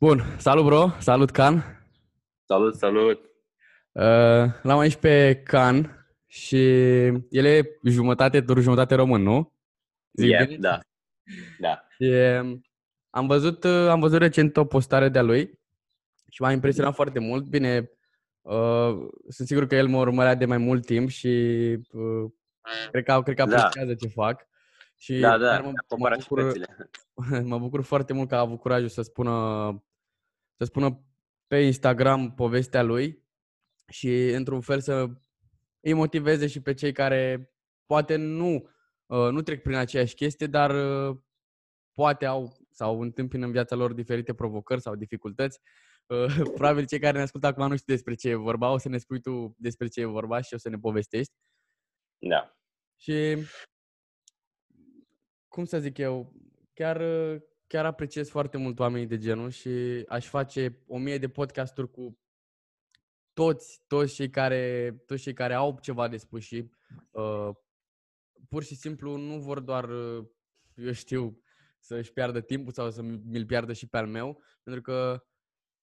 Bun, salut bro, salut Can. Salut, salut. L-am aici pe Can și el e jumătate turc, jumătate român, nu? Yeah, da. Da. Am văzut recent o postare de-a lui și m-a impresionat foarte mult. Bine, sunt sigur că el mă urmărea de mai mult timp și cred că apreciază ce fac. Și da, mă bucur foarte mult că a avut curajul să spună pe Instagram povestea lui și într-un fel să îi motiveze și pe cei care poate nu trec prin aceeași chestie, dar poate au sau întâmpină în viața lor diferite provocări sau dificultăți. Probabil cei care ne ascultă acum nu știu despre ce e vorba, o să ne spui tu despre ce e vorba și o să ne povestești. Da. Și cum să zic eu, chiar apreciez foarte mult oamenii de genul și aș face 1000 de podcasturi cu toți cei care au ceva de spus și pur și simplu nu vor doar, eu știu, să-și piardă timpul sau să mi-l piardă și pe al meu, pentru că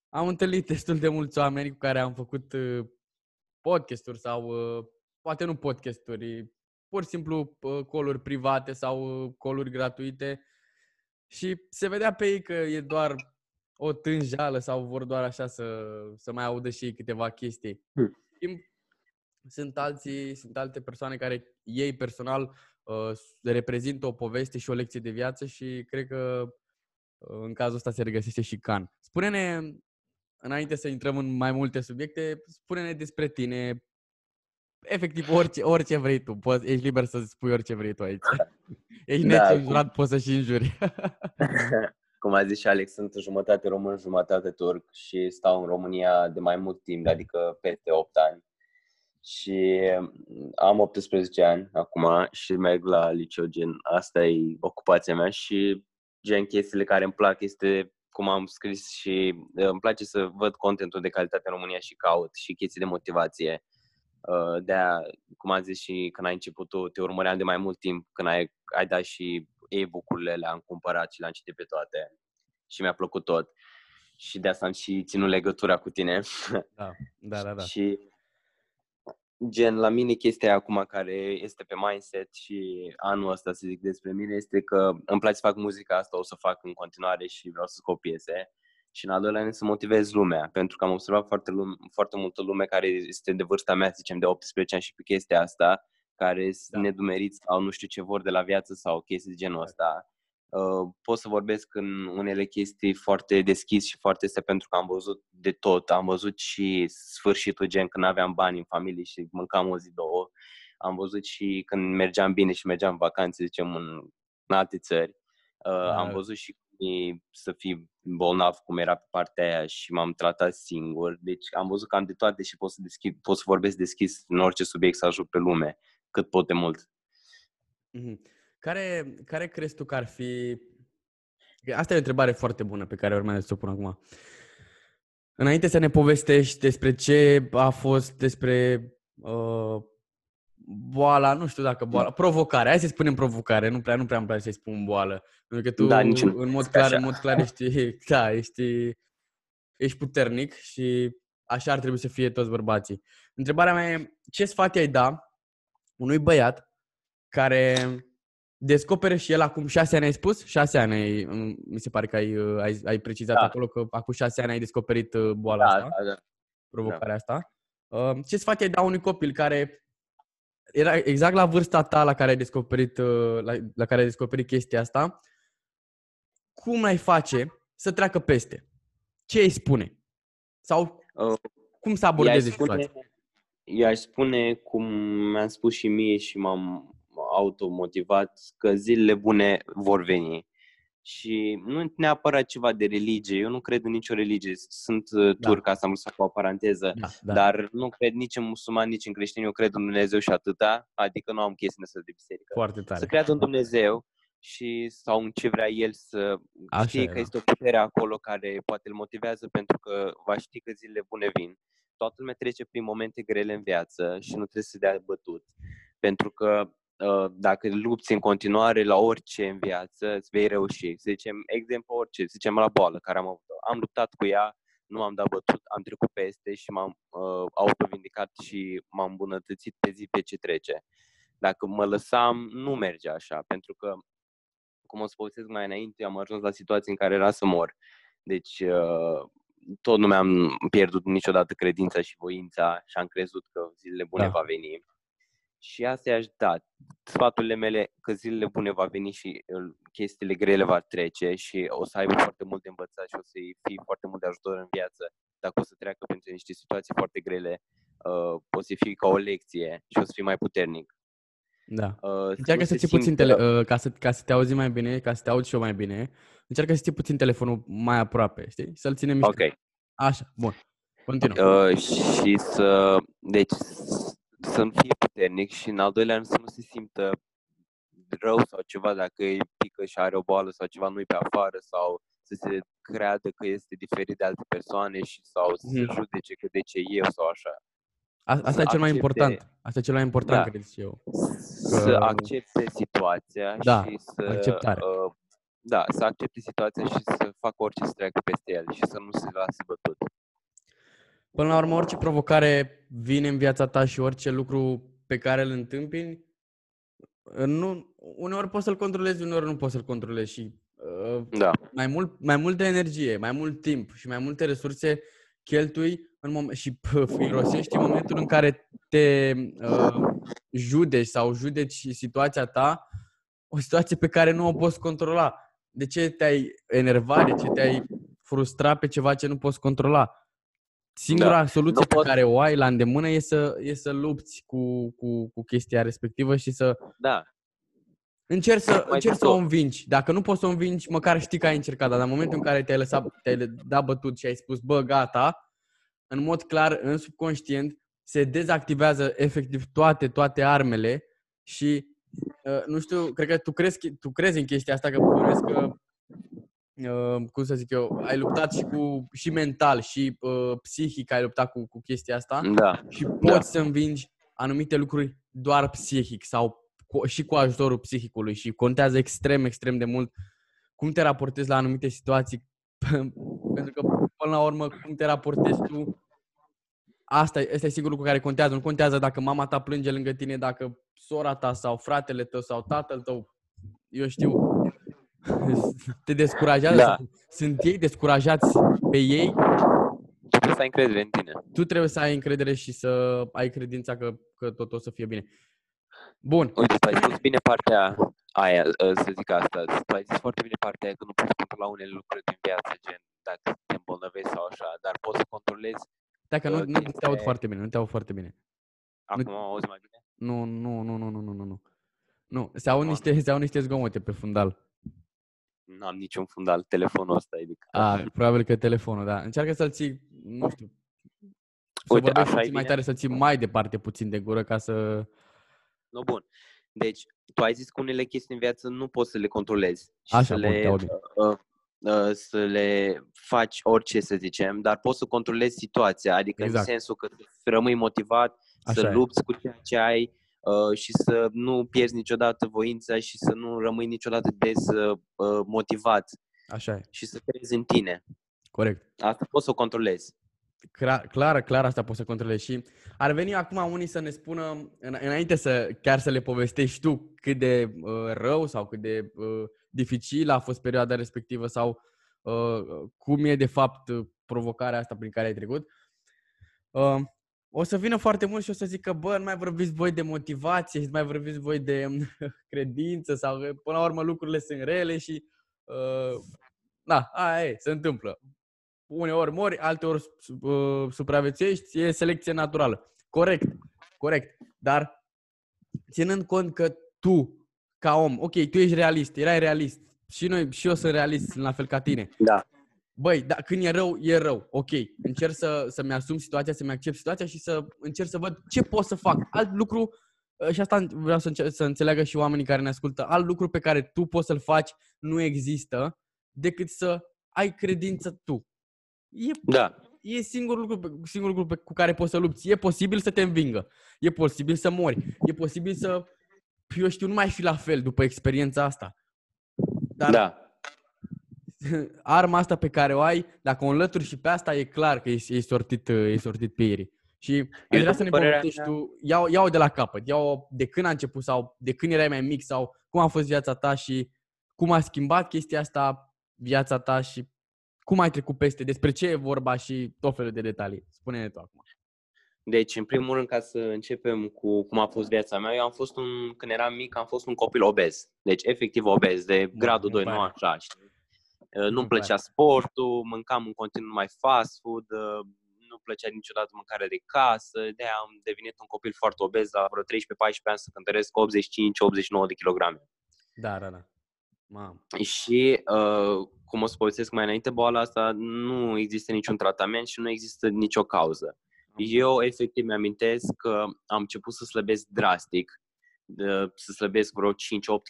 am întâlnit destul de mulți oameni cu care am făcut podcasturi sau poate nu podcasturi, pur și simplu call-uri private sau call-uri gratuite și se vedea pe ei că e doar o tânjală sau vor doar așa să mai audă și ei câteva chestii. Sunt alte persoane care ei personal reprezintă o poveste și o lecție de viață și cred că în cazul ăsta se regăsește și Can. Spune-ne, înainte să intrăm în mai multe subiecte, spune-ne despre tine. Efectiv, orice vrei tu. Ești liber să spui orice vrei tu aici. Ești necenzurat, poți să și înjuri. Cum a zis și Alex, sunt jumătate român, jumătate turc și stau în România de mai mult timp, adică peste 8 ani. Și am 18 ani acum și merg la liceu, gen, asta e ocupația mea și gen chestiile care îmi plac este cum am scris și îmi place să văd contentul de calitate în România și caut și chestii de motivație. De-aia, cum am zis și când ai început tu, te urmăream de mai mult timp când ai dat și e-book-urile, le-am cumpărat și le-am citit pe toate și mi-a plăcut tot și de asta am și ținut legătura cu tine. Da. Și gen, la mine chestia acum care este pe mindset și anul ăsta să zic despre mine este că îmi place să fac muzica asta, o să o fac în continuare și vreau să scot piese. Și în al doilea an să motivez lumea, pentru că am observat foarte multă lume care este de vârsta mea, zicem de 18 ani și pe chestia asta, care sunt nedumeriți sau nu știu ce vor de la viață sau chestii de genul ăsta. Pot să vorbesc în unele chestii foarte deschis și foarte este pentru că am văzut de tot. Am văzut și sfârșitul, gen când aveam bani în familie și mâncam o zi, două. Am văzut și când mergeam bine și mergeam în vacanțe, zicem, în alte țări. Am văzut și să fii bolnav cum era pe partea aia și m-am tratat singur. Deci am văzut că am de toate și pot să vorbesc deschis în orice subiect să ajut pe lume, cât pot de mult. Care crezi tu că ar fi... Asta e o întrebare foarte bună pe care urmează să o pun acum. Înainte să ne povestești despre ce a fost, despre boala, nu știu dacă boala, provocare. Hai să spunem provocare, nu prea îmi place să-i spun boală. Pentru că tu în mod clar ești puternic și așa ar trebui să fie toți bărbații. Întrebarea mea e, ce sfat i-ai da unui băiat care descoperă și el acum 6 ani, ai spus? 6 ani, mi se pare că ai precizat acolo că acum 6 ani ai descoperit boala asta, provocarea asta. Ce sfat i-ai da unui copil care era exact la vârsta ta la care ai descoperit, chestia asta, cum ai face să treacă peste? Ce îi spune? Sau cum să abordeze situația? I-aș spune, cum mi-am spus și mie și m-am automotivat, că zilele bune vor veni. Și nu neapărat ceva de religie, eu nu cred în nicio religie, sunt turc, asta am vrut să fac o paranteză, dar nu cred nici în musulman, nici în creștini, eu cred în Dumnezeu și atâta, adică nu am chestii asta de biserică. Foarte tare. Să creadă în Dumnezeu și sau în ce vrea el să știe că este o putere acolo care poate îl motivează pentru că va ști că zilele bune vin. Toată lumea trece prin momente grele în viață și nu trebuie să dea bătut, pentru că dacă lupți în continuare la orice în viață, îți vei reuși. Să zicem, exemplu, orice, să zicem la boală care am avut-o. am luptat cu ea, nu m-am dat bătut, am trecut peste și m-am autovindicat și m-am îmbunătățit pe zi pe ce trece. Dacă mă lăsam, nu merge așa, pentru că, cum o să povestesc mai înainte, am ajuns la situații în care era să mor. Deci tot nu mi-am pierdut niciodată credința și voința și am crezut că zilele bune va veni. Și asta i-aș da, sfaturile mele, că zilele bune va veni și chestiile grele va trece și o să aibă foarte mult de învățat și o să-i fie foarte mult de ajutor în viață. Dacă o să treacă printre niște situații foarte grele, o să fie ca o lecție și o să fii mai puternic. Da. Încearcă să ții puțin ca să te auzi mai bine, ca să te auzi și eu mai bine. Încearcă să ții puțin telefonul mai aproape, știi? Să-l ținem mișcat. Okay. Așa, bun. Continuă. Și să... Deci... să nu fie puternic și, în al doilea rând, să nu se simtă rău sau ceva dacă îi pică și are o boală sau ceva nu-i pe afară sau să se creadă că este diferit de alte persoane și sau să se judece că de ce eu sau așa. Asta e cel mai important. Asta e cel mai important, cred eu. Să accepte situația și să... Da, să accepte situația și să facă orice să treacă peste el și să nu se lase bătut. Până la urmă, orice provocare vine în viața ta și orice lucru pe care îl întâmpini, uneori poți să-l controlezi, uneori nu poți să-l controlezi. Și mai mult de energie, mai mult timp și mai multe resurse cheltui și folosești în momentul în care te judeci sau judeci situația ta, o situație pe care nu o poți controla. De ce te-ai enervat, de ce te-ai frustrat pe ceva ce nu poți controla? Singura soluție pe care o ai la îndemână e să lupți cu chestia respectivă și să încerci să o învingi. Dacă nu poți să o învingi, măcar știi că ai încercat. Dar în momentul în care te-ai dat bătut și ai spus, bă, gata, în mod clar, în subconștient, se dezactivează efectiv toate armele și, nu știu, cred că tu crezi în chestia asta, că bănuiesc că cum să zic eu, ai luptat și mental și psihic, ai luptat cu chestia asta și poți să învingi anumite lucruri doar psihic sau și cu ajutorul psihicului și contează extrem, extrem de mult cum te raportezi la anumite situații pentru că până la urmă cum te raportezi tu asta e singurul lucru care contează. Nu contează dacă mama ta plânge lângă tine, dacă sora ta sau fratele tău sau tatăl tău, eu știu, te descurajează, sunt ei descurajați pe ei. Tu trebuie să ai încredere în tine. Tu trebuie să ai încredere și să ai credința că tot o să fie bine. Bun. Uite, ai spus bine partea aia, să zic asta. Ai zis foarte bine partea aia că nu poți controla unele lucruri din viață, gen dacă te îmbolnăvești sau așa, dar poți să controlezi. Dacă nu te aud foarte bine, nu te aud foarte bine. Acum auzi mai bine? Nu. Nu, se aud niște zgomote pe fundal. Nu am niciun fundal, telefonul ăsta e probabil că telefonul, încearcă să-l ții, nu știu. Uite, să vorbești mai tare, să ții mai departe puțin de gură ca să... No, bun. Deci, tu ai zis că unele chestii în viață nu poți să le controlezi. Așa, să le faci orice, să zicem, dar poți să controlezi situația, adică exact. În sensul că rămâi motivat, așa să lupți cu ceea ce ai, și să nu pierzi niciodată voința și să nu rămâi niciodată dezmotivat. Așa e. Și să crezi în tine. Corect. Asta poți să o controlezi. Clar, asta poți să controlezi. Și ar veni acum unii să ne spună, înainte chiar să le povestești tu cât de rău sau cât de dificil a fost perioada respectivă sau cum e de fapt provocarea asta prin care ai trecut, o să vină foarte mult și o să zică, bă, nu mai vorbiți voi de motivație, nu mai vorbiți voi de credință sau până la urmă lucrurile sunt rele și aia e, se întâmplă. Uneori mori, alteori supraviețuiești, e selecție naturală. Corect. Dar ținând cont că tu, ca om, ok, tu ești realist, erai realist și eu sunt realist, la fel ca tine. Da. Băi, când e rău, e rău. Ok, încerc să-mi asum situația, să-mi accept situația și să încerc să văd ce pot să fac. Alt lucru, și asta vreau să înțeleagă și oamenii care ne ascultă, alt lucru pe care tu poți să-l faci nu există decât să ai credință tu. E singurul lucru cu care poți să lupți. E posibil să te învingă, e posibil să mori, e posibil să, eu știu, nu mai fi la fel după experiența asta. Dar arma asta pe care o ai, dacă o înlături și pe asta, e clar că e sortit pe ieri. Și vreau să ne povestești tu, ia-o de la capăt, ia-o de când a început sau de când erai mai mic sau cum a fost viața ta și cum a schimbat chestia asta viața ta și cum ai trecut peste, despre ce e vorba și tot felul de detalii. Spune-ne tu acum. Deci, în primul rând, ca să începem cu cum a fost viața mea, eu am fost când eram mic, am fost un copil obez. Deci, efectiv obez, de gradul 2, nu așa. Nu-mi plăcea sportul, mâncam în continuu mai fast food, nu-mi plăcea niciodată mâncarea de casă, de-aia am devenit un copil foarte obez, la vreo 13-14 ani să cântăresc 85-89 de kilograme. Da. Mamă. Și, cum o să povestesc mai înainte, boala asta nu există niciun tratament și nu există nicio cauză. Eu, efectiv, mi-amintesc că am început să slăbesc drastic, să slăbesc vreo 5-8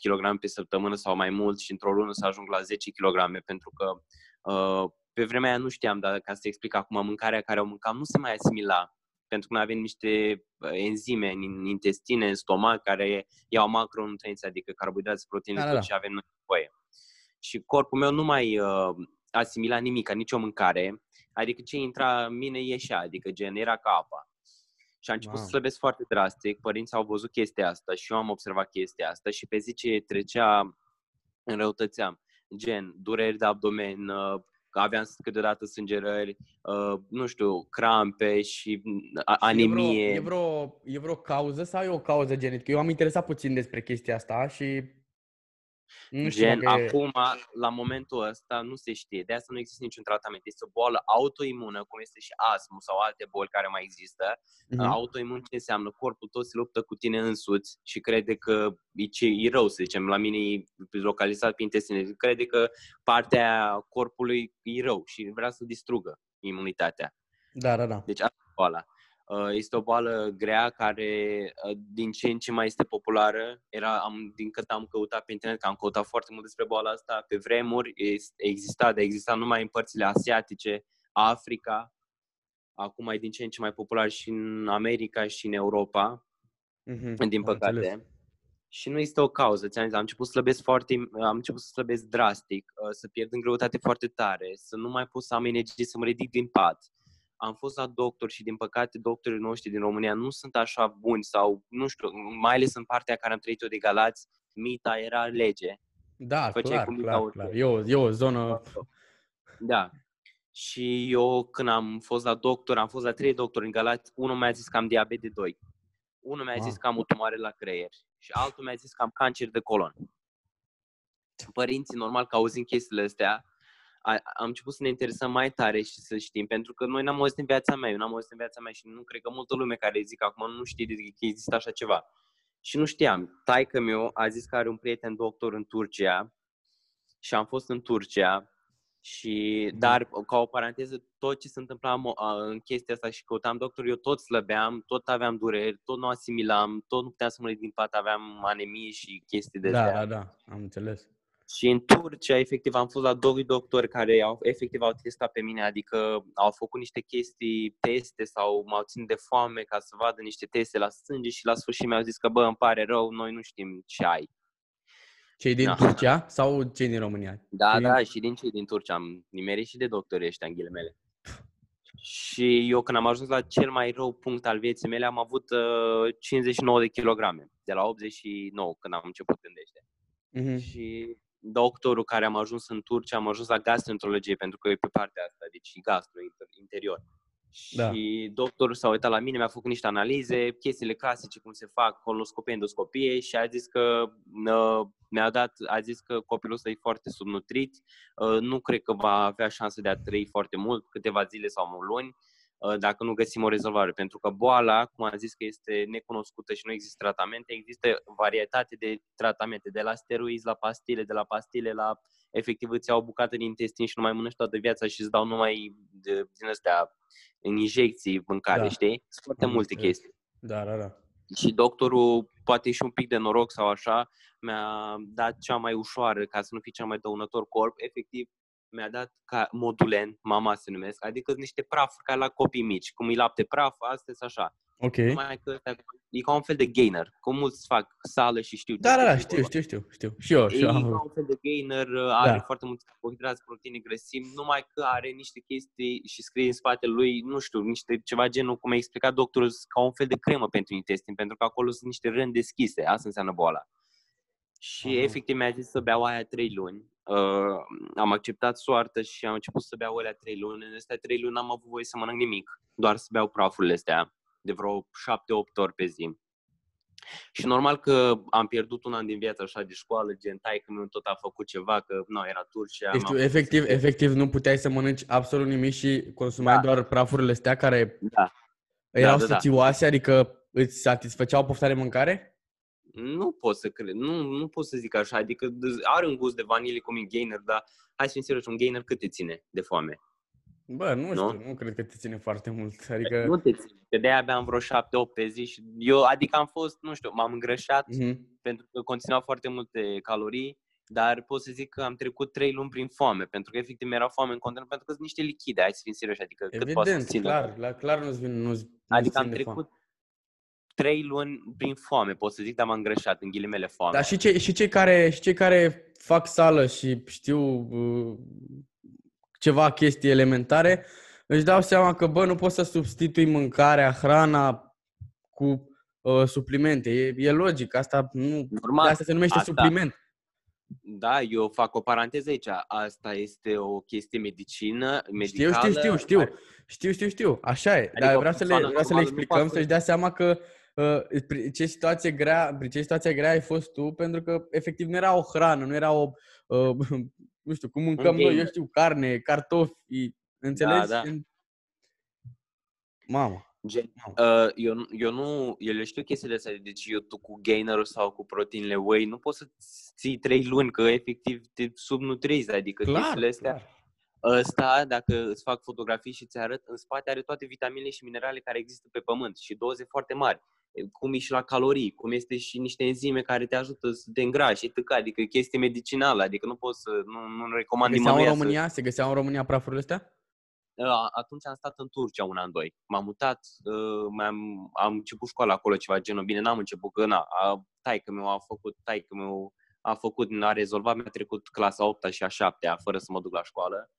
kg pe săptămână sau mai mult și într-o lună să ajung la 10 kg, pentru că pe vremea aia nu știam, dar ca să explic acum, mâncarea care o mâncam nu se mai asimila, pentru că noi avem niște enzime în intestine, în stomac, care iau macronutrienți, adică carbohidrați, proteine, tot ce avem nevoie. Și corpul meu nu mai asimila nimic, nicio mâncare, adică ce intra în mine ieșea, adică gen era ca apa. Și am început să slăbesc foarte drastic, părinții au văzut chestia asta și eu am observat chestia asta și pe zi ce trecea înrăutățeam, gen dureri de abdomen, aveam câteodată sângerări, nu știu, crampe și anemie. E vreo cauză sau e o cauză genetică? Eu am interesat puțin despre chestia asta și... acum, la momentul ăsta, nu se știe. De asta nu există niciun tratament. Este o boală autoimună, cum este și astmul sau alte boli care mai există. Autoimun ce înseamnă? Corpul tot se luptă cu tine însuți și crede că e rău, să zicem. La mine e localizat pe intestine. Crede că partea corpului e rău și vrea să distrugă imunitatea. Da. Deci asta e boala. Este o boală grea care din ce în ce mai este populară. Din cât am căutat pe internet, că am căutat foarte mult despre boala asta, pe vremuri exista numai în părțile asiatice, Africa, acum e din ce în ce mai popular și în America și în Europa, din păcate. Înțeles. Și nu este o cauză, ți-am zis, am început să slăbesc drastic, să pierd în greutate foarte tare, să nu mai pot să am energie să mă ridic din pat. Am fost la doctor și, din păcate, doctorii noștri din România nu sunt așa buni sau, nu știu, mai ales în partea care am trăit-o de Galați, mita era lege. Da, clar. E o zonă... Da. Și eu, când am fost la doctor, am fost la 3 doctori în Galați, unul mi-a zis că am diabet de 2, unul mi-a zis că am o tumoare la creier și altul mi-a zis că am cancer de colon. Părinții, normal, că auzind chestiile astea, am început să ne interesăm mai tare și să știm, pentru că noi n-am auzit în viața mea, eu n-am auzit în viața mea și nu cred că multă lume care zic acum nu știe că există așa ceva. Și nu știam. Taică-miu a zis că are un prieten doctor în Turcia și am fost în Turcia și, dar ca o paranteză, tot ce se întâmpla în chestia asta și căutam doctor, eu tot slăbeam, tot aveam dureri, tot nu asimilam, tot nu puteam să mă ridic din pat, aveam anemie și chestii de astea. Da, am înțeles. Și în Turcia, efectiv, am fost la 2 doctori care au testat pe mine, adică au făcut niște chestii, teste sau m-au ținut de foame ca să vadă niște teste la sânge și la sfârșit mi-au zis că, bă, îmi pare rău, noi nu știm ce ai. Cei din Turcia sau cei din România? Da, și din cei din Turcia. Am nimerit și de doctorii ăștia, în ghilimele. Și eu, când am ajuns la cel mai rău punct al vieții mele, am avut 59 de kilograme, de la 89, când am început, gândește. Și... doctorul care am ajuns în Turcia, am ajuns la gastroenterologie, pentru că e pe partea asta, deci gastro, interior. Da. Și doctorul s-a uitat la mine, mi-a făcut niște analize, chestiile clasice, cum se fac, colonoscopie, endoscopie și a zis că copilul ăsta e foarte subnutrit, nu cred că va avea șanse de a trăi foarte mult, câteva zile sau luni, dacă nu găsim o rezolvare. Pentru că boala, cum am zis, că este necunoscută și nu există tratamente, există varietate de tratamente, de la steroizi la pastile, de la pastile la... Efectiv, îți iau o bucată din intestin și nu mai mănânci toată viața și îți dau numai din astea, în injecții, mâncare, știi? Sunt foarte multe chestii. Da. Și doctorul, poate și un pic de noroc sau așa, mi-a dat cea mai ușoară, ca să nu fie cea mai dăunător corp, efectiv, mi-a dat ca modulen, mama se numesc, adică niște prafuri ca la copii mici, cum e lapte praf, astea așa. Ok. Numai că e ca un fel de gainer. Cum mulți fac sală și știu. Da, da, știu. Și eu. E ca un fel de gainer, are foarte mulți carbohidrați, proteine, grăsimi, numai că are niște chestii și scrie în spatele lui, nu știu, niște ceva genul, cum a explicat doctorul, ca un fel de cremă pentru intestin, pentru că acolo sunt niște rând deschise. Asta înseamnă boala. Și efectiv mi-a zis să beau aia 3 luni. Am acceptat soarta și am început să beau alea 3 luni. În astea 3 luni n-am avut voie să mănânc nimic, doar să beau prafurile astea de vreo 7-8 ori pe zi. Și normal că am pierdut un an din viața așa de școală, gen taică-miu tot a făcut ceva, că nu, era Turcia. Deci tu efectiv nu puteai să mănânci absolut nimic și consumai doar prafurile astea care erau sățioase, adică îți satisfăceau pofta de mâncare? Nu pot să cred, nu pot să zic așa, adică are un gust de vanilie cum e gainer, dar hai să fim serios, un gainer cât te ține de foame? Bă, nu știu, nu cred că te ține foarte mult, adică... Nu te ține, că de-aia aveam vreo 7-8 pe zi și eu, adică am fost, nu știu, m-am îngrășat pentru că conțineau foarte multe calorii, dar pot să zic că am trecut 3 luni prin foame, pentru că efectiv mi-era foame în continuu, pentru că sunt niște lichide, hai să fim serios, adică cât poate să ține. Evident, clar nu-ți vine adică am trecut 3 luni prin foame, pot să zic, dar m-am îngrășat, în ghilimele foame. Dar și cei care fac sală și știu ceva chestii elementare, își dau seama că, bă, nu poți să substitui mâncarea, hrana cu suplimente. E logic, asta nu... Normal, asta se numește supliment. Da, eu fac o paranteză aici. Asta este o chestie medicală. Știu. Așa e. Adică dar vreau să le explicăm, să-și dea seama că prin ce situație grea ai fost tu, pentru că efectiv nu era o hrană, nu era o, nu știu, cum mâncăm noi, eu știu, carne, cartofi, înțelegi? Da, da. Mamă. Eu nu, eu le știu chestiile astea, deci eu tu cu gainerul sau cu proteinele whey nu poți să ții 3 luni, că efectiv te subnutrezi, adică clar, chestiile astea. Clar. Ăsta, dacă îți fac fotografii și ți arăt, în spate are toate vitaminele și minerale care există pe pământ și doze foarte mari, cum e și la calorii, cum este și niște enzime care te ajută să te îngrași, etc. Adică chestie medicinală, adică nu poți să, nu recomand nimănuia să... Se găseau în România prafurile astea? Atunci am stat în Turcia un an, 2. M-am mutat, am început școala acolo, ceva genul. Bine, n-am început, că taică-miu a făcut, a rezolvat, mi-a trecut clasa 8-a și a 7-a, fără să mă duc la școală.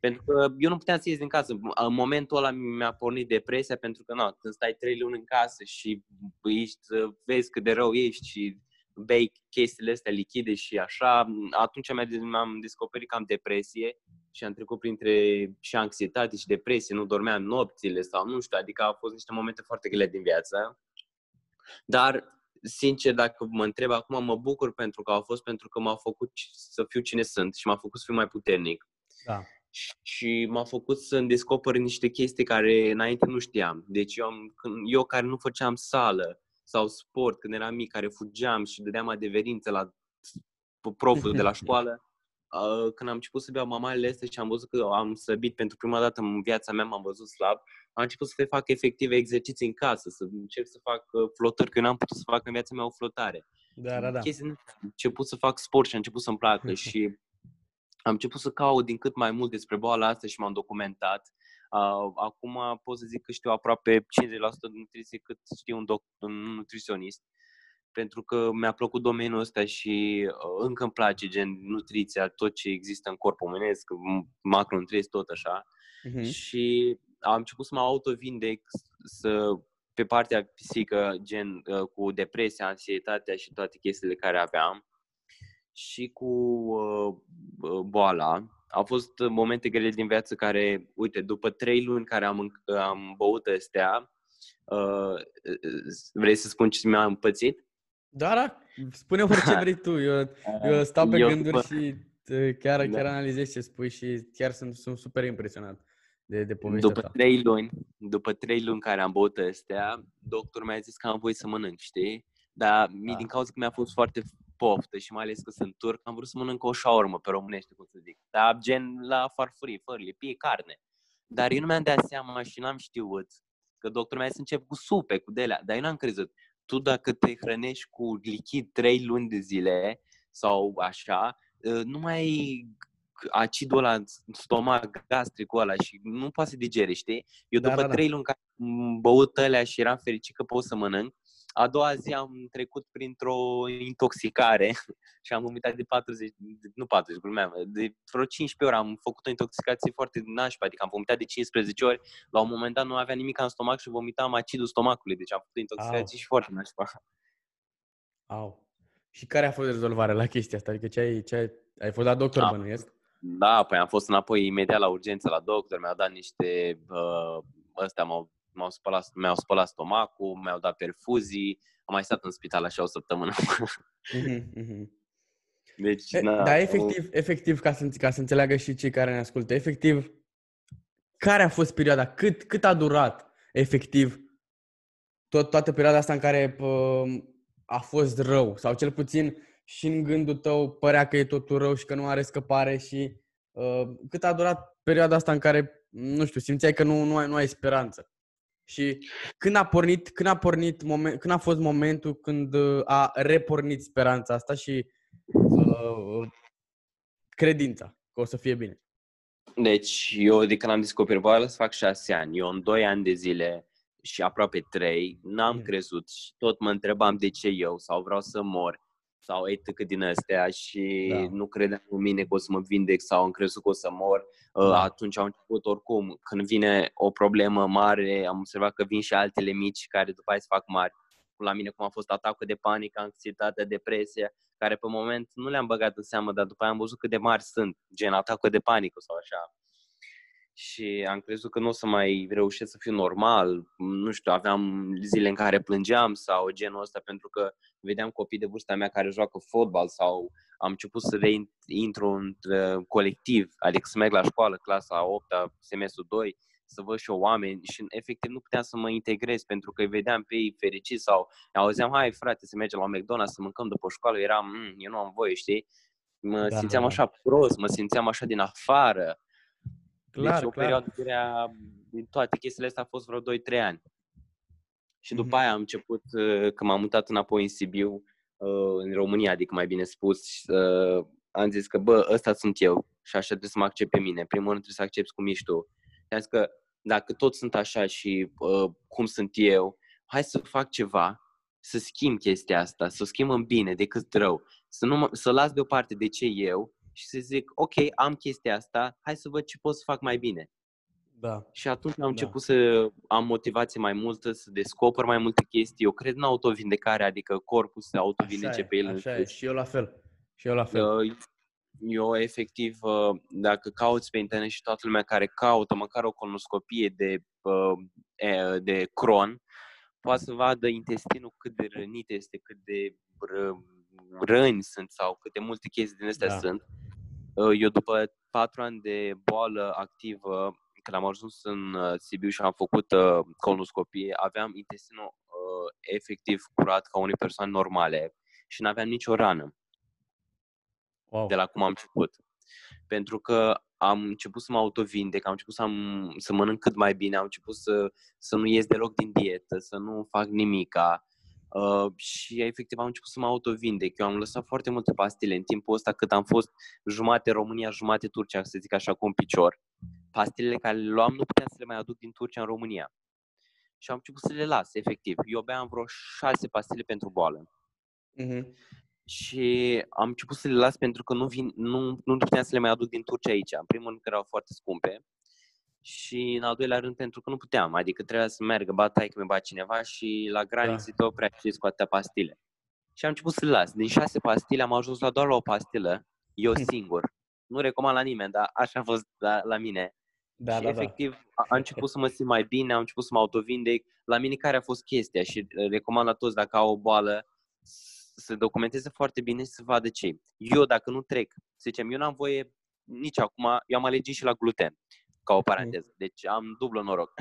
Pentru că eu nu puteam să ies din casă. În momentul ăla mi-a pornit depresia, pentru că na, când stai 3 luni în casă și ești, vezi cât de rău ești și bei chestiile astea lichide și așa, atunci mi-am descoperit că am depresie și am trecut printre și anxietate și depresie, nu dormeam nopțile sau nu știu, adică au fost niște momente foarte grele din viață. Dar sincer, dacă mă întreb acum, mă bucur pentru că au fost, pentru că m-au făcut să fiu cine sunt și m-a făcut să fiu mai puternic. Da. Și m-a făcut să-mi descoper niște chestii care înainte nu știam. Deci eu care nu făceam sală sau sport când eram mic, care fugeam și dădeam adeverință la proful de la școală, când am început să beau mamalele astea și am văzut că am slăbit pentru prima dată în viața mea, m-am văzut slab, am început să fac efectiv exerciții în casă, să încerc să fac flotări, că eu n-am putut să fac în viața mea o flotare. Da. Am început să fac sport și am început să-mi placă și am început să caut din cât mai mult despre boala asta și m-am documentat. Acum pot să zic că știu aproape 50% de nutriție cât știu un nutriționist, pentru că mi-a plăcut domeniul ăsta și încă îmi place gen nutriția, tot ce există în corp omenesc, macronutrienți, tot așa. Și am început să mă autovindec pe partea psihică, gen cu depresia, anxietatea și toate chestiile care aveam și cu boala. Au fost momente grele din viață care, uite, după 3 luni care am băut astea, vrei să spun ce mi-a împățit? Da, spune orice vrei tu. Eu stau pe gânduri și chiar analizez ce spui și chiar sunt super impresionat de povestea ta. După 3 luni care am băut astea, doctorul mi-a zis că am voie să mănânc, știi? Dar din cauza că mi-a fost foarte poftă și mai ales că sunt turc, am vrut să mănânc o șaormă, pe românește, cum să zic. Dar gen la farfurii, fără lipie, carne. Dar eu nu mi-am dat seama și n-am știut că doctorul mi-a zis să încep cu supe, cu delea, dar eu n-am crezut. Tu dacă te hrănești cu lichid 3 luni de zile sau așa, nu mai ai acidul ăla în stomac, gastricul ăla și nu poate să digere, știi? Eu după 3 luni că am băut alea și eram fericit că pot să mănânc, a doua zi am trecut printr-o intoxicare și am vomitat de 5 ori am făcut o intoxicație foarte nașpa, adică am vomitat de 15 ori, la un moment dat nu avea nimic în stomac și vomitam acidul stomacului, deci am făcut o intoxicație și foarte nașpa. Au. Și care a fost rezolvarea la chestia asta? Adică ai fost la doctor, bănuiesc? Da, păi am fost înapoi imediat la urgență la doctor, mi-au dat niște mi-au spălat stomacul, mi-au dat perfuzii, am mai stat în spital așa o săptămână. Deci, efectiv, ca să înțeleagă și cei care ne ascultă, efectiv, care a fost perioada? Cât a durat, efectiv, toată perioada asta în care a fost rău? Sau cel puțin și în gândul tău părea că e totul rău și că nu are scăpare și cât a durat perioada asta în care, nu știu, simțeai că nu ai speranță? Și când a fost momentul când a repornit speranța asta și credința că o să fie bine? Deci, eu de când am descoperit boala să fac 6 ani, eu în 2 ani de zile și aproape 3, n-am crezut și tot mă întrebam de ce eu sau vreau să mor sau etică din astea și nu credeam în mine că o să mă vindec sau am crezut că o să mor. Atunci am început oricum, când vine o problemă mare, am observat că vin și altele mici care după aia se fac mari. La mine cum a fost atacul de panică, anxietate, depresie, care pe moment nu le-am băgat în seamă, dar după aia am văzut cât de mari sunt, gen atacul de panică sau așa. Și am crezut că nu o să mai reușesc să fiu normal, nu știu, aveam zile în care plângeam sau genul ăsta pentru că vedeam copii de vârsta mea care joacă fotbal sau am început să reintru într-un colectiv, adică să merg la școală, clasa 8-a, semestrul 2, să văd și eu oameni și efectiv nu puteam să mă integrez pentru că îi vedeam pe ei fericiți sau auzeam, hai frate, să mergem la McDonald's, să mâncăm după școală, eram, eu nu am voie, știi? Mă simțeam așa prost, mă simțeam așa din afară. Deci o perioadă grea din toate chestiile astea a fost vreo 2-3 ani. Și după aia am început, când m-am mutat înapoi în Sibiu, în România, adică mai bine spus, am zis că, bă, ăsta sunt eu și așa trebuie să mă accept pe mine. Primul rând trebuie să accepti cum ești tu. Am zis că dacă toți sunt așa și cum sunt eu, hai să fac ceva, să schimb chestia asta, să o schimb în bine decât rău. Să las deoparte de ce eu și să zic, ok, am chestia asta, hai să văd ce pot să fac mai bine. Da. Și atunci am început să am motivație mai multă, să descoper mai multe chestii. Eu cred în autovindecare, adică corpul se autovindece pe el. Așa e. Și eu la fel. Eu efectiv, dacă cauți pe internet și toată lumea care caută măcar o colonoscopie de Crohn, poate să vadă intestinul cât de rănit este, cât de răni sunt sau câte multe chestii din astea sunt. Eu după 4 ani de boală activă, când am ajuns în Sibiu și am făcut colonoscopie, aveam intestinul efectiv curat ca unei persoane normale și n-aveam nicio rană. Wow. De la cum am început. Pentru că am început să mă autovindec, am început să mănânc cât mai bine, am început să nu ies deloc din dietă, să nu fac nimica. Și efectiv am început să mă autovindec. Eu am lăsat foarte multe pastile în timpul ăsta cât am fost jumate România, jumate Turcia, să zic așa, cu un picior. Pastilele care le luam nu puteam să le mai aduc din Turcia în România. Și am început să le las, efectiv. Eu beam vreo 6 pastile pentru boală. Și am început să le las pentru că nu puteam să le mai aduc din Turcia aici. În primul rând că erau foarte scumpe. Și în al doilea rând pentru că nu puteam, adică trebuia să meargă, ba cineva și la graniță te oprește cu atâtea pastile. Și am început să le las. Din 6 pastile am ajuns doar la o pastilă, eu singur. Nu recomand la nimeni, dar așa a fost la mine. Da, și efectiv am început să mă simt mai bine, am început să mă autovindec. La mine care a fost chestia și recomand la toți dacă au o boală să documenteze foarte bine și să vadă ce. Eu dacă nu trec, să zicem, eu n-am voie nici acum, eu am alergii și la gluten. Ca o paranteză. Deci am dublu noroc.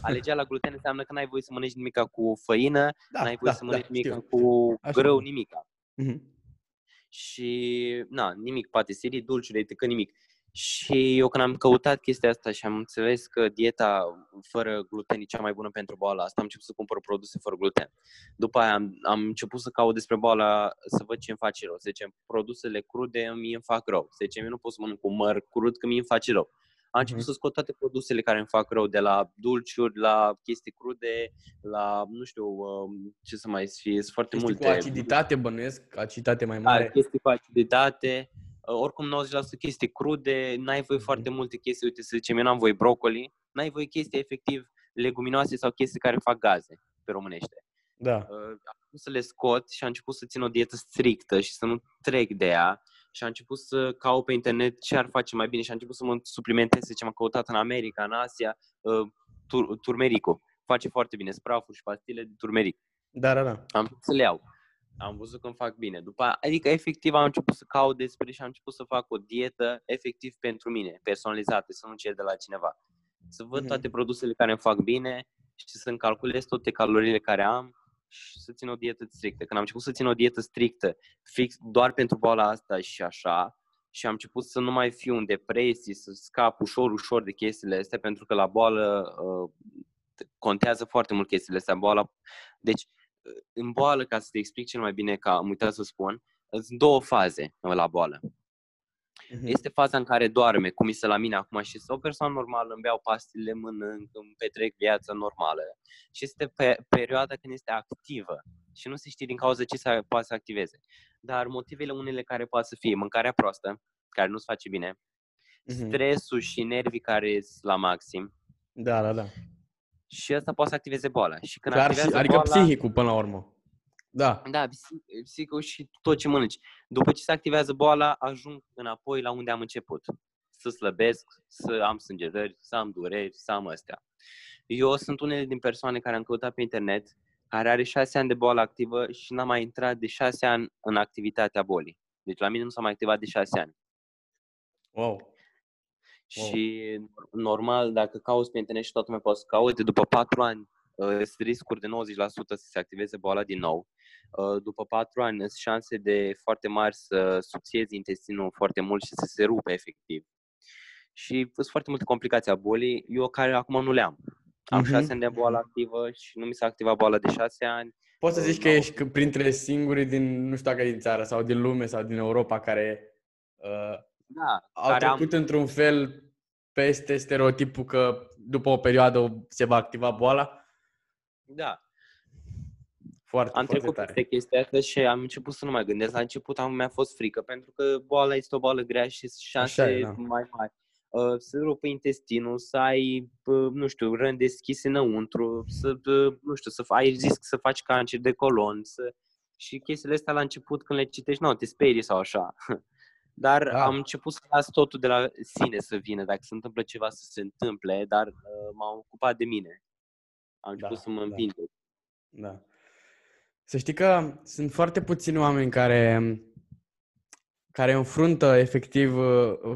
Alergia la gluten înseamnă că n-ai voie să mănânci nimica cu făină, n-ai voie să mănânci nimica cu grâu, nimica. Și nimic, pâte, siri, dulciuri, etc. nimic. Și eu când am căutat chestia asta și am înțeles că dieta fără gluten e cea mai bună pentru boala asta, am început să cumpăr produse fără gluten. După aia am început să caut despre boala, să văd ce îmi face rău. Să zicem, produsele crude mi-mi fac rău. Să zicem, eu nu pot să mănânc cu măr crud că mi-mi face rău. Am început să scot toate produsele care îmi fac rău, de la dulciuri, la chestii crude, la, nu știu, ce să mai fie, sunt foarte multe. Chestii cu aciditate, bănuiesc, aciditate mai mare. Da, chestii cu aciditate. Oricum 90% chestii crude, n-ai voie foarte multe chestii, uite să zicem, eu n-am voie broccoli, n-ai voie chestii efectiv leguminoase sau chestii care fac gaze, pe românește. Da. Am început să le scot și am început să țin o dietă strictă și să nu trec de ea și am început să caut pe internet ce ar face mai bine și am început să mă suplimentez, să zicem, am căutat în America, în Asia, turmericul. Face foarte bine, spraful și pastile de turmeric. Da, da, da. Am început să le iau. Am văzut că îmi fac bine. După aia, adică, efectiv, am început să caut despre și am început să fac o dietă efectiv pentru mine, personalizată, să nu cer de la cineva. Să văd toate produsele care îmi fac bine și să-mi calculez toate caloriile care am și să țin o dietă strictă. Când am început să țin o dietă strictă, fix doar pentru boala asta și așa, și am început să nu mai fiu în depresie, să scap ușor, ușor de chestiile astea, pentru că la boală contează foarte mult chestiile astea. Boala... Deci, în boală, ca să te explic cel mai bine, că am uitat să spun, sunt două faze la boală. Este faza în care doarme, cum este la mine acum și sunt o persoană normală, îmi beau pastile, mănânc, îmi petrec viața normală. Și este perioada când este activă și nu se știe din cauza ce se poate să activeze. Dar motivele unele care poate să fie mâncarea proastă, care nu-ți face bine, stresul și nervii care sunt la maxim. Da, da, da. Și asta poate să activeze boala. Și când activează boala... Adică psihicul, până la urmă. Da. Da, psihicul și tot ce mănânci. După ce se activează boala, ajung înapoi la unde am început. Să slăbesc, să am sângerări, să am dureri, să am astea. Eu sunt unele din persoane care am căutat pe internet, care are 6 ani de boală activă și n-a mai intrat de 6 ani în activitatea bolii. Deci la mine nu s-a mai activat de 6 ani. Wow! Și normal, dacă cauți pe internet și toată lumea poate să caute, după 4 ani sunt riscuri de 90% să se activeze boala din nou. După 4 ani sunt șanse de foarte mari să subțiezi intestinul foarte mult și să se rupe efectiv. Și sunt foarte multe complicații a bolii, eu care acum nu le am. Am 6 ani de boală activă și nu mi s-a activat boala de 6 ani. Poți să zici că ești printre singurii din, nu știu dacă din țară sau din lume sau din Europa care... Da, au trecut într-un fel peste stereotipul că după o perioadă se va activa boala? Da. Foarte, am trecut peste chestia asta și am început să nu mai gândesc. La început mi-a fost frică, pentru că boala este o boală grea și șanse mai mari. Să rupe intestinul, să ai, nu știu, răni deschise înăuntru, să, nu știu, să ai risc să faci cancer de colon. Să... Și chestiile astea la început când le citești, nu, te sperii sau așa. Dar am început să las totul de la sine să vină. Dacă se întâmplă ceva, să se întâmple, dar m-am ocupat de mine. Am început să mă împing. Da. Să știi că sunt foarte puțini oameni care înfruntă efectiv,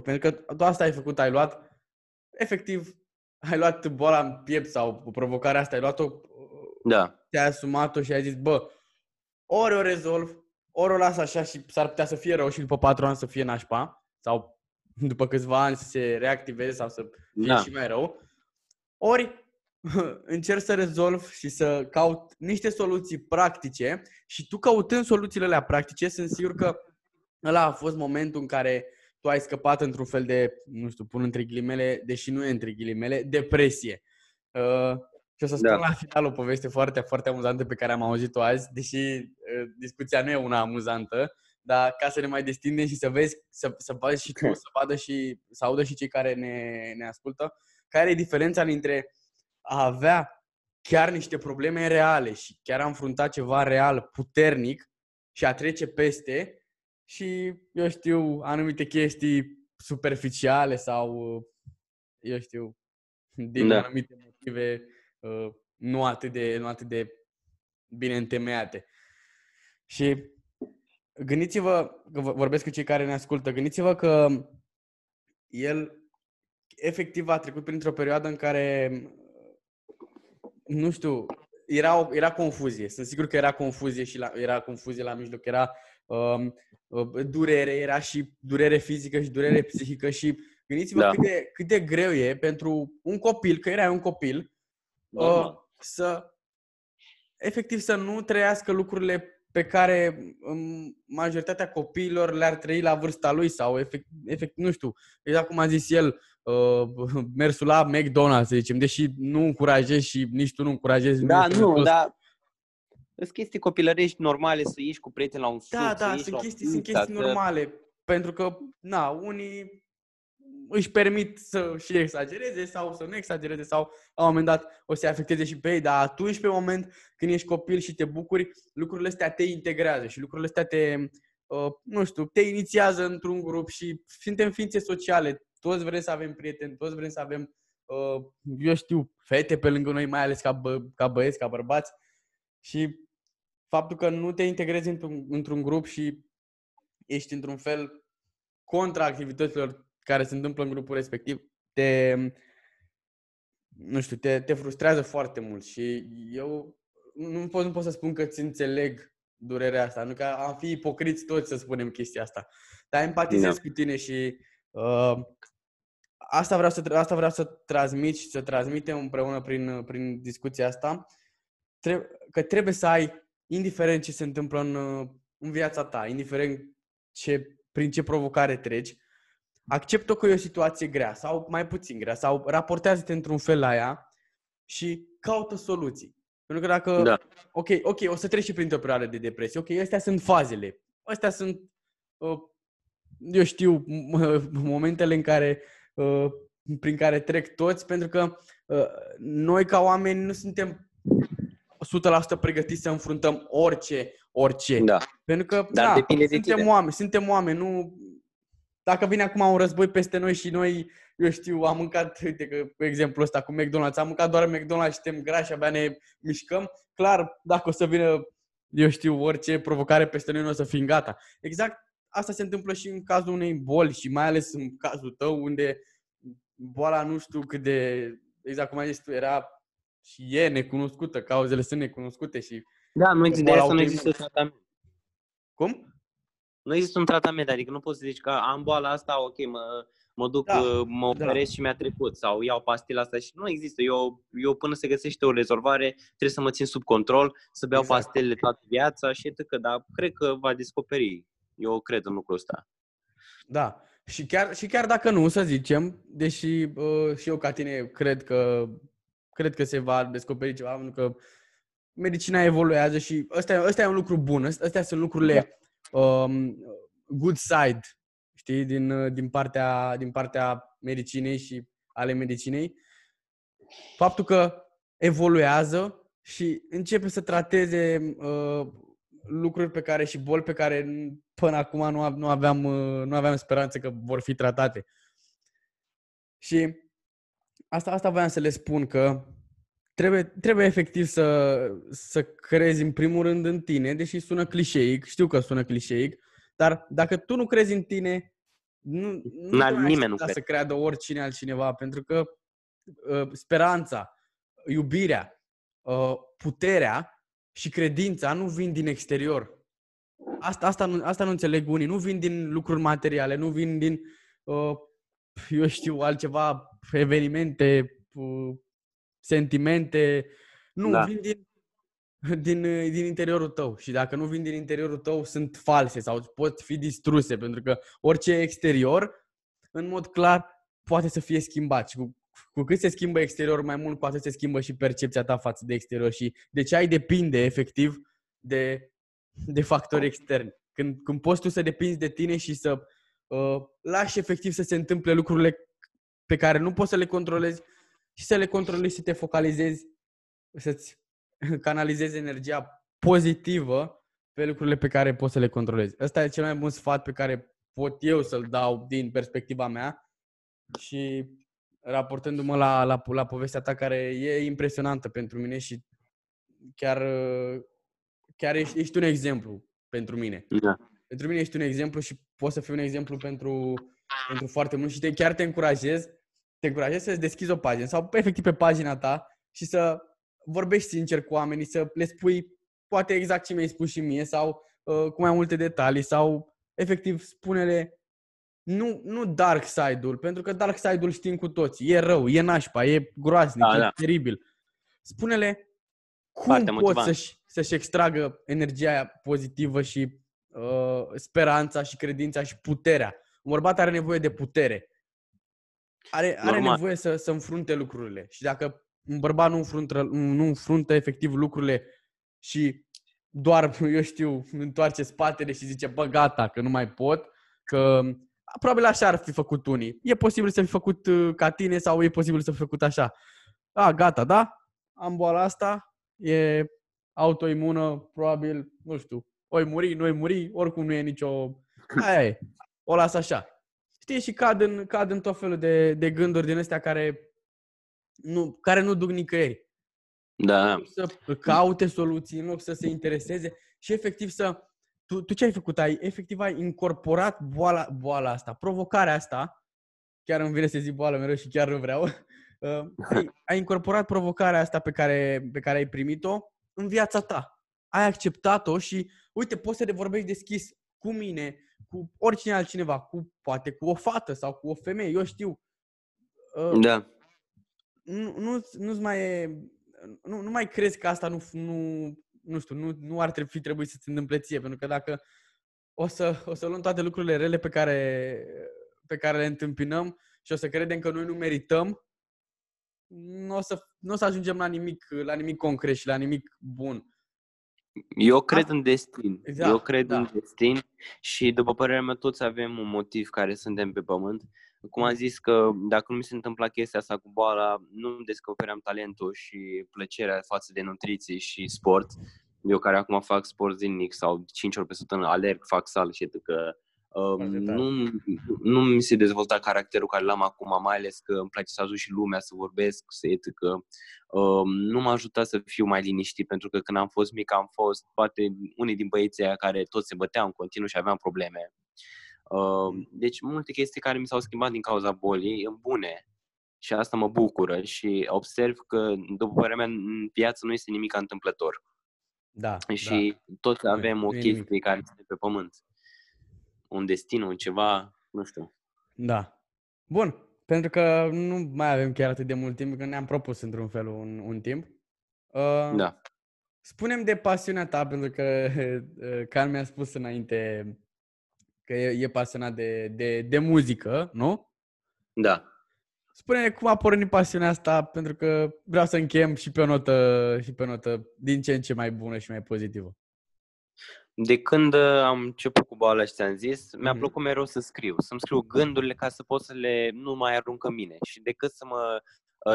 pentru că tu asta ai făcut, ai luat efectiv, ai luat boala în piept sau provocarea asta, ai luat-o, te-ai asumat-o și ai zis, bă, ori o rezolv, ori o las așa și s-ar putea să fie rău și după 4 ani să fie nașpa sau după câțiva ani să se reactiveze sau să fie și mai rău, ori încerc să rezolv și să caut niște soluții practice și tu căutând soluțiile alea practice, sunt sigur că ăla a fost momentul în care tu ai scăpat într-un fel de, nu știu, pun între ghilimele, deși nu e între ghilimele, depresie. Și o să spun la final o poveste foarte, foarte amuzantă pe care am auzit-o azi, deși discuția nu e una amuzantă, dar ca să ne mai destindem și să vezi, să vezi și tu, să vadă și, să audă și cei care ne ascultă, care e diferența dintre a avea chiar niște probleme reale și chiar a înfrunta ceva real, puternic și a trece peste și, eu știu, anumite chestii superficiale sau, eu știu, din anumite motive... Nu atât de bine întemeiate. Și gândiți-vă, că vorbesc cu cei care ne ascultă, gândiți-vă că el efectiv a trecut printr-o perioadă în care, nu știu, era confuzie. Sunt sigur că era confuzie și era confuzie la mijloc. Era durere, era și durere fizică și durere psihică și Gândiți-vă cât de greu e pentru un copil, că era un copil, să efectiv să nu trăiască lucrurile pe care majoritatea copiilor le-ar trăi la vârsta lui sau efectiv, nu știu, exact cum a zis el, mersul la McDonald's, să zicem, deși nu încurajezi și nici tu nu încurajezi. Da, nu, dar sunt chestii copilărești normale să ieși cu prieteni la un suc. Da, da, sunt chestii normale, pentru că, na, unii își permit să și exagereze sau să nu exagereze sau la un moment dat o să afecteze și pe ei, dar atunci pe moment când ești copil și te bucuri, lucrurile astea te integrează și lucrurile astea te inițiază într-un grup și suntem ființe sociale, toți vrem să avem prieteni, toți vrem să avem, eu știu, fete pe lângă noi, mai ales ca băieți, ca bărbați și faptul că nu te integrezi într-un grup și ești într-un fel contra activităților care se întâmplă în grupul respectiv, te frustrează foarte mult și eu nu pot să spun că îți înțeleg durerea asta, nu că am fi ipocriți toți să spunem chestia asta, dar empatizez cu tine și asta vreau să transmit și să transmitem împreună prin discuția asta, că trebuie să ai, indiferent ce se întâmplă în viața ta, indiferent prin ce provocare treci, acceptă că e o situație grea sau mai puțin grea sau raportează-te într-un fel la ea și caută soluții. Pentru că dacă, ok, o să treci și printr-o perioadă de depresie, ok, astea sunt fazele, astea sunt, eu știu, momentele în care, prin care trec toți, pentru că noi ca oameni nu suntem 100% pregătiți să înfruntăm orice. Da. Pentru că, suntem oameni, nu... Dacă vine acum un război peste noi și noi, eu știu, am mâncat, uite că, cu exemplu ăsta, cu McDonald's, am mâncat doar McDonald's și suntem grași, abia ne mișcăm, clar, dacă o să vină, eu știu, orice provocare peste noi, nu o să fim gata. Exact asta se întâmplă și în cazul unei boli și mai ales în cazul tău, unde boala, nu știu cât de, exact cum ai zis tu, era și e necunoscută, cauzele sunt necunoscute și... Da, nu există tratament. Cum? Nu există un tratament, adică nu poți să zici că am boala asta, ok, mă duc, mă operez și mi-a trecut sau iau pastila asta și nu există. Eu până se găsește o rezolvare trebuie să mă țin sub control, să beau pastelele toată viața și etc. Dar cred că va descoperi, eu cred în lucrul ăsta. Da, și chiar dacă nu, să zicem, deși și eu ca tine cred că se va descoperi ceva, pentru că medicina evoluează și ăsta e un lucru bun, astea sunt lucrurile... Da. Good side, știi, din partea medicinei și ale medicinei. Faptul că evoluează și începe să trateze lucruri pe care și boli pe care până acum nu aveam speranță că vor fi tratate. Și asta voiam să le spun, că Trebuie efectiv să crezi în primul rând în tine, deși sună clișeic, știu că sună clișeic, dar dacă tu nu crezi în tine, nimeni nu să creadă oricine altcineva, pentru că speranța, iubirea, puterea și credința nu vin din exterior. Asta nu înțeleg unii, nu vin din lucruri materiale, nu vin din, eu știu, altceva, evenimente, sentimente, vin din interiorul tău și dacă nu vin din interiorul tău sunt false sau pot fi distruse, pentru că orice exterior în mod clar poate să fie schimbat și cu cât se schimbă exteriorul mai mult, cu atât se schimbă și percepția ta față de exterior și de ce ai depinde efectiv de factori externi. Când poți tu să depinzi de tine și să lași efectiv să se întâmple lucrurile pe care nu poți să le controlezi, și să le controlezi, să te focalizezi, să-ți canalizezi energia pozitivă pe lucrurile pe care poți să le controlezi. Ăsta e cel mai bun sfat pe care pot eu să-l dau din perspectiva mea și raportându-mă la povestea ta, care e impresionantă pentru mine și chiar ești un exemplu pentru mine. Da. Pentru mine ești un exemplu și poți să fii un exemplu pentru foarte mult și chiar te încurajez. Te încurajez să-ți deschizi o pagină sau efectiv pe pagina ta și să vorbești sincer cu oamenii, să le spui poate exact ce mi-ai spus și mie sau cu mai multe detalii sau efectiv spune-le Nu dark side-ul, pentru că dark side-ul știm cu toți. E rău, e nașpa, e groaznic, da, e teribil. Spune-le cum pot să-și extragă energia aia pozitivă și speranța și credința și puterea. Un bărbat are nevoie de putere. Are nevoie să înfrunte lucrurile. Și dacă un bărbat nu înfruntă efectiv lucrurile și doar, eu știu, întoarce spatele și zice, bă, gata, că nu mai pot, că probabil așa ar fi făcut unii. E posibil să fi făcut ca tine sau e posibil să fi făcut așa. A, gata, da? Am boala asta, e autoimună, probabil, nu știu, oi muri, oricum nu e nicio... Aia e, o las așa. Știi, și cad în tot felul de gânduri din astea care nu duc nicăieri. Da. Să caute soluții, în loc să se intereseze și efectiv să... Tu ce ai făcut? Ai incorporat boala asta, provocarea asta, chiar îmi vine să zic boală mereu și chiar nu vreau, ai incorporat provocarea asta pe care ai primit-o în viața ta. Ai acceptat-o și, uite, poți să vorbești deschis cu mine, cu oricine altcineva, poate cu o fată sau cu o femeie, eu știu. Da. Nu mai crezi că asta nu ar fi trebuit să se întâmple ție, pentru că dacă o să luăm toate lucrurile rele pe care le întâmpinăm și o să credem că noi nu merităm, nu o să ajungem la nimic concret și la nimic bun. Eu cred în destin. Exact, eu cred în destin și, după părerea mea, toți avem un motiv care suntem pe pământ. Cum am zis că dacă nu mi se întâmpla chestia asta cu boala, nu descopeream talentul și plăcerea față de nutriție și sport. Eu care acum fac sport zilnic sau 5 ori pe săptămână alerg, fac sală și că nu mi se dezvolta caracterul care l-am acum, mai ales că îmi place să ajut și lumea, să vorbesc, să etică. Nu m-a ajutat să fiu mai liniștit, pentru că când am fost mic am fost poate unii din băieții aia care toți se băteau în continuu și aveam probleme. Deci multe chestii care mi s-au schimbat din cauza bolii în bune și asta mă bucură și observ că, după părerea mea, în viață nu este nimic întâmplător. Da. Și toți avem o chestie care este pe pământ. Un destin, un ceva, nu știu. Da. Bun. Pentru că nu mai avem chiar atât de mult timp, că ne-am propus într-un fel un timp. Da. Spune-mi de pasiunea ta, pentru că Can mi-a spus înainte că e pasionat de muzică, nu? Da. Spune-ne cum a pornit pasiunea asta, pentru că vreau să încheiem și pe o notă din ce în ce mai bună și mai pozitivă. De când am început cu boala și ți-am zis, mi-a plăcut mereu să scriu. Să-mi scriu gândurile ca să pot să le nu mai arunc în mine. Și decât să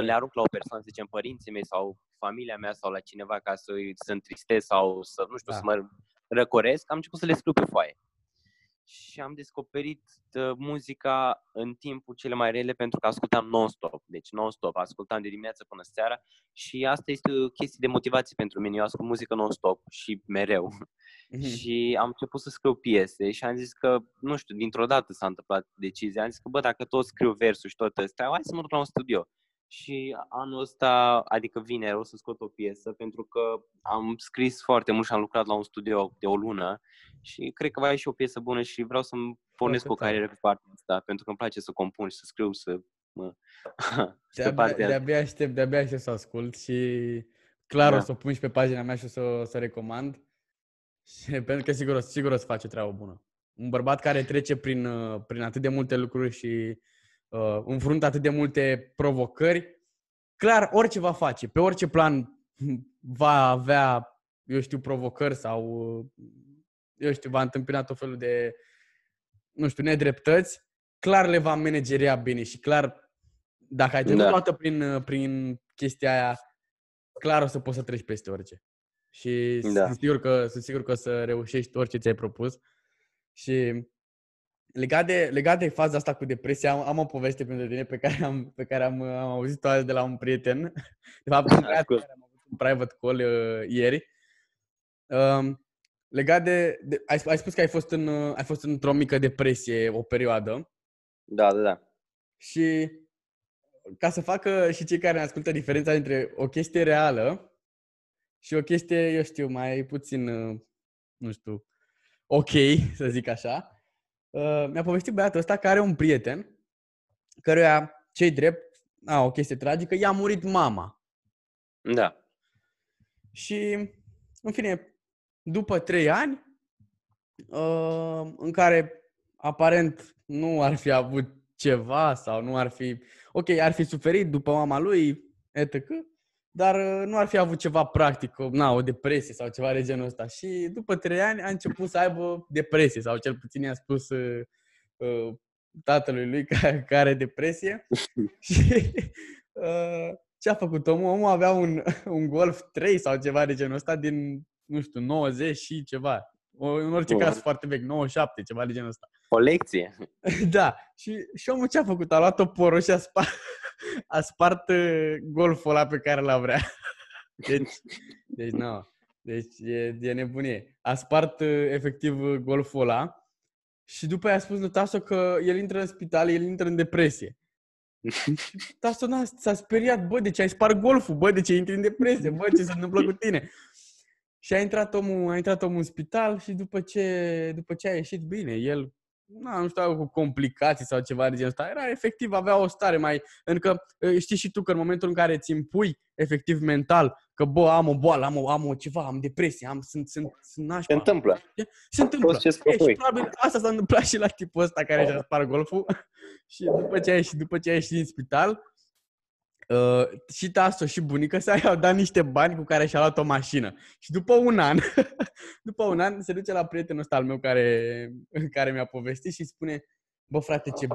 le arunc la o persoană, să zicem, părinții mei sau familia mea sau la cineva ca să întristez sau să, nu știu, să mă răcoresc, am început să le scriu pe foaie. Și am descoperit muzica în timpul cele mai rele, pentru că ascultam non-stop. Deci non-stop, ascultam de dimineață până seara și asta este o chestie de motivație pentru mine. Eu ascult muzică non-stop și mereu. Și am început să scriu piese și am zis că, nu știu, dintr-o dată s-a întâmplat decizia. Am zis că, bă, dacă tot scriu versuri și tot ăsta, hai să mă duc la un studio. Și anul ăsta, adică vineri, o să scot o piesă, pentru că am scris foarte mult și am lucrat la un studio de o lună și cred că va ieși o piesă bună și vreau să-mi pornesc o carieră pe partea asta, pentru că îmi place să compun și să scriu, să... De-abia aștept să ascult și clar o să o pun și pe pagina mea și o să recomand, pentru că sigur o să faci o treabă bună. Un bărbat care trece prin atât de multe lucruri și... înfruntă atât de multe provocări, clar, orice va face, pe orice plan va avea, eu știu, provocări sau, eu știu, va întâmpina tot felul de, nu știu, nedreptăți, clar le va manageria bine și clar, dacă ai trecut toată prin chestia aia, clar o să poți să treci peste orice. Și sunt sigur că o să reușești orice ți-ai propus. Și... Legat de faza asta cu depresia, am o poveste pentru tine pe care am auzit-o azi de la un prieten. De fapt, am avut un private call ieri. Ai spus că ai fost într-o mică depresie o perioadă. Da. Și ca să facă și cei care ne ascultă diferența între o chestie reală și o chestie, eu știu, mai puțin, nu știu, ok, să zic așa, Mi-a povestit băiatul ăsta că are un prieten căruia, ce-i drept, o chestie tragică, i-a murit mama. Da. Și, în fine, după 3 ani, în care aparent nu ar fi avut ceva sau nu ar fi... Ok, ar fi suferit după mama lui, etc., dar nu ar fi avut ceva practic, o depresie sau ceva de genul ăsta. Și după 3 ani a început să aibă depresie, sau cel puțin i-a spus tatălui lui că are depresie. Și ce a făcut omul? Omul avea un Golf 3 sau ceva de genul ăsta din, nu știu, 90 și ceva. În orice caz foarte vechi, 97, ceva de genul ăsta. Colecție. Da. Și omul ce a făcut? A luat o poră și a spart Golful ăla pe care l-a vrea. Deci nu. Deci e nebunie. A spart efectiv Golful ăla și după aia a spus lui Taso că el intră în spital, el intră în depresie. Taso s-a speriat. Bă, de ce ai spart Golful? Bă, de ce intri în depresie? Bă, ce se întâmplă cu tine? Și a intrat omul în spital și după ce a ieșit bine, el nu știu, cu complicații sau ceva de genul ăsta, era efectiv, avea o stare mai... Încă știi și tu că în momentul în care îți impui efectiv mental că bă, am o boală, am o ceva, am depresie, sunt nașpa. Se întâmplă. Și probabil asta s-a întâmplat și la tipul ăsta care și-a spart Golful. Și după ce a ieșit din spital, și Taso și bunica sa i-au dat niște bani cu care și-a luat o mașină. Și după un an se duce la prietenul ăsta al meu care mi-a povestit și spune: bă frate, ce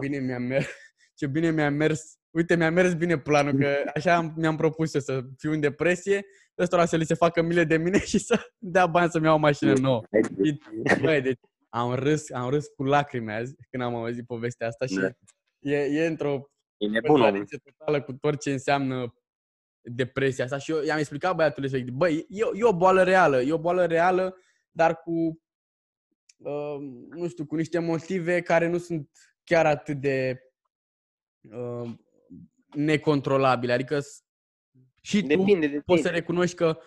bine mi-a mers, uite, mi-a mers bine planul, că așa mi-am propus eu să fiu în depresie, ăstora să li se facă milă de mine și să dea bani să-mi iau o mașină nouă. Bă, deci am râs cu lacrimi azi când am auzit povestea asta și e într-o... E nebună, totală cu tot ce înseamnă depresia asta. Și eu i-am explicat băiatului respectiv: băi, e o boală reală, dar cu, nu știu, cu niște motive care nu sunt chiar atât de necontrolabile. Adică și depinde. Poți să recunoști că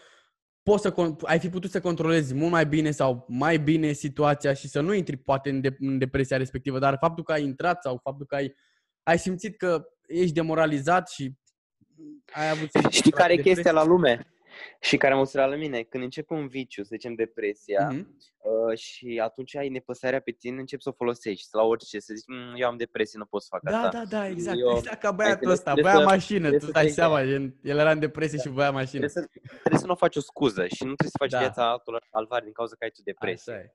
ai fi putut să controlezi mult mai bine sau mai bine situația și să nu intri poate în depresia respectivă, dar faptul că ai intrat sau faptul că ai simțit că ești demoralizat și ai avut... Știi care e chestia la lume? Și care am văzut la mine? Când începe un viciu, să zicem depresia, și atunci ai nepăsarea pe tine, începi să o folosești la orice, să zici: eu am depresie, nu pot să fac asta. Da, exact. Exact ca băiatul ăsta, voia mașină, tu dai seama, el era în depresie și voia mașină. Trebuie să nu faci o scuză și nu trebuie să faci viața altfel din cauza că ai tu depresie.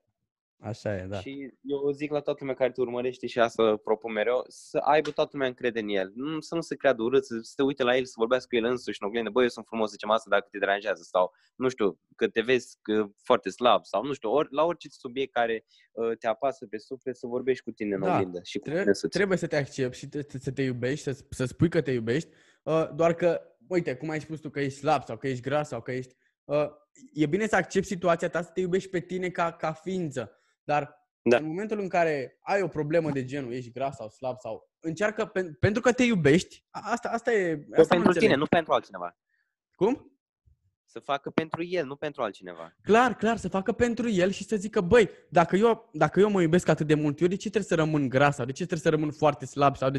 Așa e, da. Și eu zic la toată lumea care te urmărește, și asta propun mereu, să aibă toată lumea încredere în el. Să nu se creadă urât, să te uite la el, să vorbească cu el însuși în oglindă: bă, eu sunt frumos, zicem asta, dacă te deranjează, sau nu știu, că te vezi că foarte slab, sau nu știu, la orice subiect care te apasă pe suflet, să vorbești cu tine în oglindă. Și trebuie să te accepti și să te iubești, să spui că te iubești, doar că, uite, cum ai spus tu că ești slab sau că ești gras sau că ești... E bine să accepti situația ta, să te iubești pe tine ca ființă. Dar în momentul în care ai o problemă de genul, ești gras sau slab, sau încearcă pentru că te iubești, asta e... Asta pentru tine, nu pentru altcineva. Cum? Să facă pentru el, nu pentru altcineva. Clar, să facă pentru el și să zică: băi, dacă eu mă iubesc atât de mult, eu de ce trebuie să rămân gras sau de ce trebuie să rămân foarte slab sau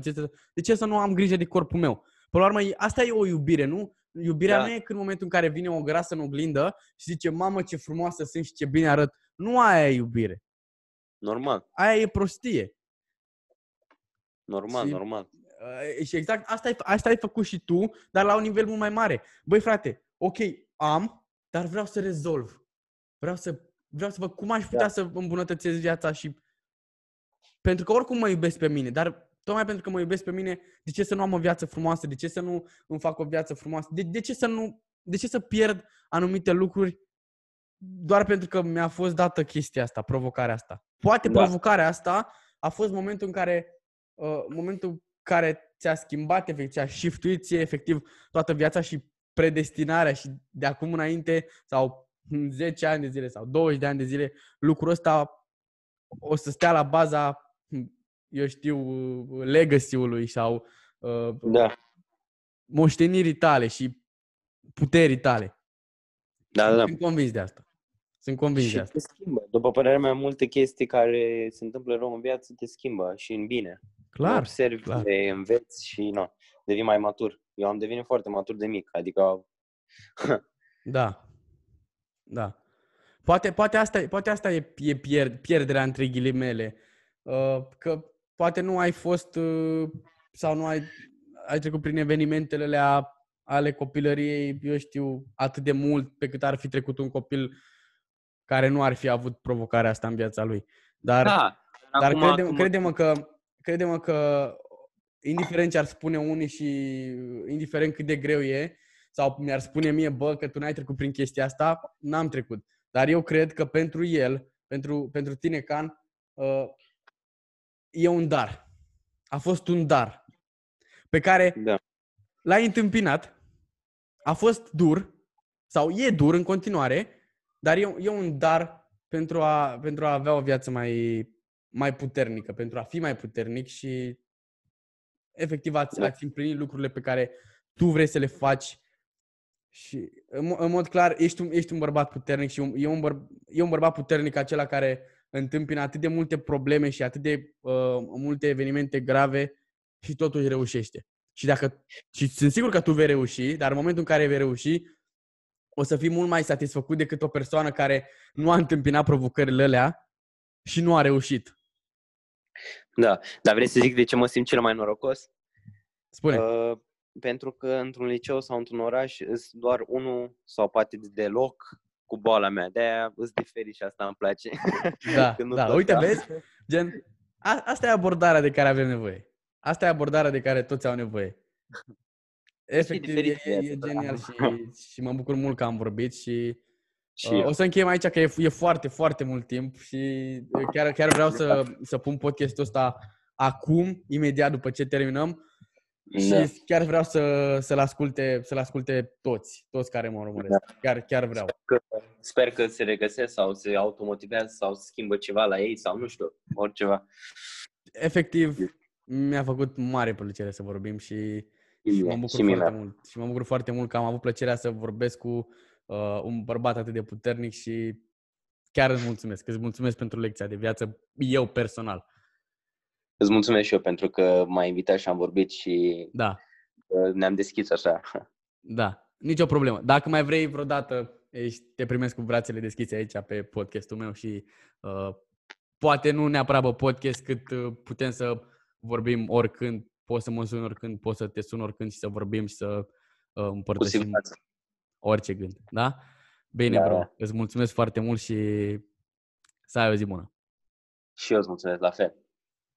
de ce să nu am grijă de corpul meu? Până la urmă, asta e o iubire, nu? Iubirea nu e când în momentul în care vine o grasă în oglindă și zice: mamă, ce frumoasă sunt și ce bine arăt. Nu, aia e iubire. Normal. Aia e prostie. Normal. Și exact asta ai făcut și tu, dar la un nivel mult mai mare. Băi frate, ok, dar vreau să rezolv. Vreau să văd cum aș putea să îmbunătățesc viața și... Pentru că oricum mă iubesc pe mine, dar tocmai pentru că mă iubesc pe mine, de ce să nu am o viață frumoasă? De ce să nu îmi fac o viață frumoasă? De ce să pierd anumite lucruri doar pentru că mi-a fost dată chestia asta, provocarea asta? Poate provocarea asta a fost momentul în care ți-a schimbat, efectiv, ți-a shiftuit ție, efectiv, toată viața și predestinarea și de acum înainte, sau 10 ani de zile sau 20 de ani de zile, lucrul ăsta o să stea la baza, eu știu, legacy-ului sau moștenirii tale și puterii tale. Da, sunt convins de asta. Sunt convins și de asta. Te schimbă. După părerea mea, multe chestii care se întâmplă rău în viață te schimbă și în bine. Clar. Observi, clar. Le înveți și na, devii mai matur. Eu am devenit foarte matur de mic, adică... Da. Da. Poate asta e pierderea între ghilimele. Că poate nu ai fost sau nu ai trecut prin evenimentele alea ale copilăriei, eu știu, atât de mult pe cât ar fi trecut un copil care nu ar fi avut provocarea asta în viața lui. Dar crede-mă că indiferent ce ar spune unii și indiferent cât de greu e, sau mi-ar spune mie, bă, că tu n-ai trecut prin chestia asta, n-am trecut. Dar eu cred că pentru el, pentru tine, Can, e un dar. A fost un dar pe care l-ai întâmpinat, a fost dur, sau e dur în continuare, dar e un dar pentru a avea o viață mai puternică, pentru a fi mai puternic și efectiv ați împlinit lucrurile pe care tu vrei să le faci. Și în mod clar ești un bărbat puternic și e un bărbat puternic acela care întâmpină atât de multe probleme și atât de multe evenimente grave și totuși reușește. Și sunt sigur că tu vei reuși, dar în momentul în care vei reuși, o să fii mult mai satisfăcut decât o persoană care nu a întâmpinat provocările alea și nu a reușit. Da, dar vrei să zic de ce mă simt cel mai norocos? Spune. Pentru că într-un liceu sau într-un oraș îs doar unul sau poate deloc cu boala mea. De-aia îți diferi și asta îmi place. Da. Uite, vezi? Gen, asta e abordarea de care avem nevoie. Asta e abordarea de care toți au nevoie. Efectiv, e genial și mă bucur mult că am vorbit și o să încheiem aici că e foarte, foarte mult timp și chiar vreau să pun podcastul ăsta acum, imediat după ce terminăm. Și chiar vreau să-l asculte toți care mă urmăresc. Chiar vreau. Sper că se regăsesc sau se automotivează sau se schimbă ceva la ei sau nu știu, oriceva. Efectiv, mi-a făcut mare plăcere să vorbim și mă bucur foarte mult. Și mă bucur foarte mult că am avut plăcerea să vorbesc cu un bărbat atât de puternic și chiar îți mulțumesc. Îți mulțumesc pentru lecția de viață, eu personal. Îți mulțumesc și eu pentru că m-ai invitat și am vorbit și ne-am deschis așa. Da, nicio problemă. Dacă mai vrei vreodată, te primesc cu brațele deschise aici pe podcastul meu și poate nu neapărat pe podcast, cât putem să vorbim oricând, poți să mă suni oricând, poți să te suni oricând și să vorbim și să împărtășim orice gând. Da? Bine, bro, îți mulțumesc foarte mult și să ai o zi bună. Și eu îți mulțumesc, la fel.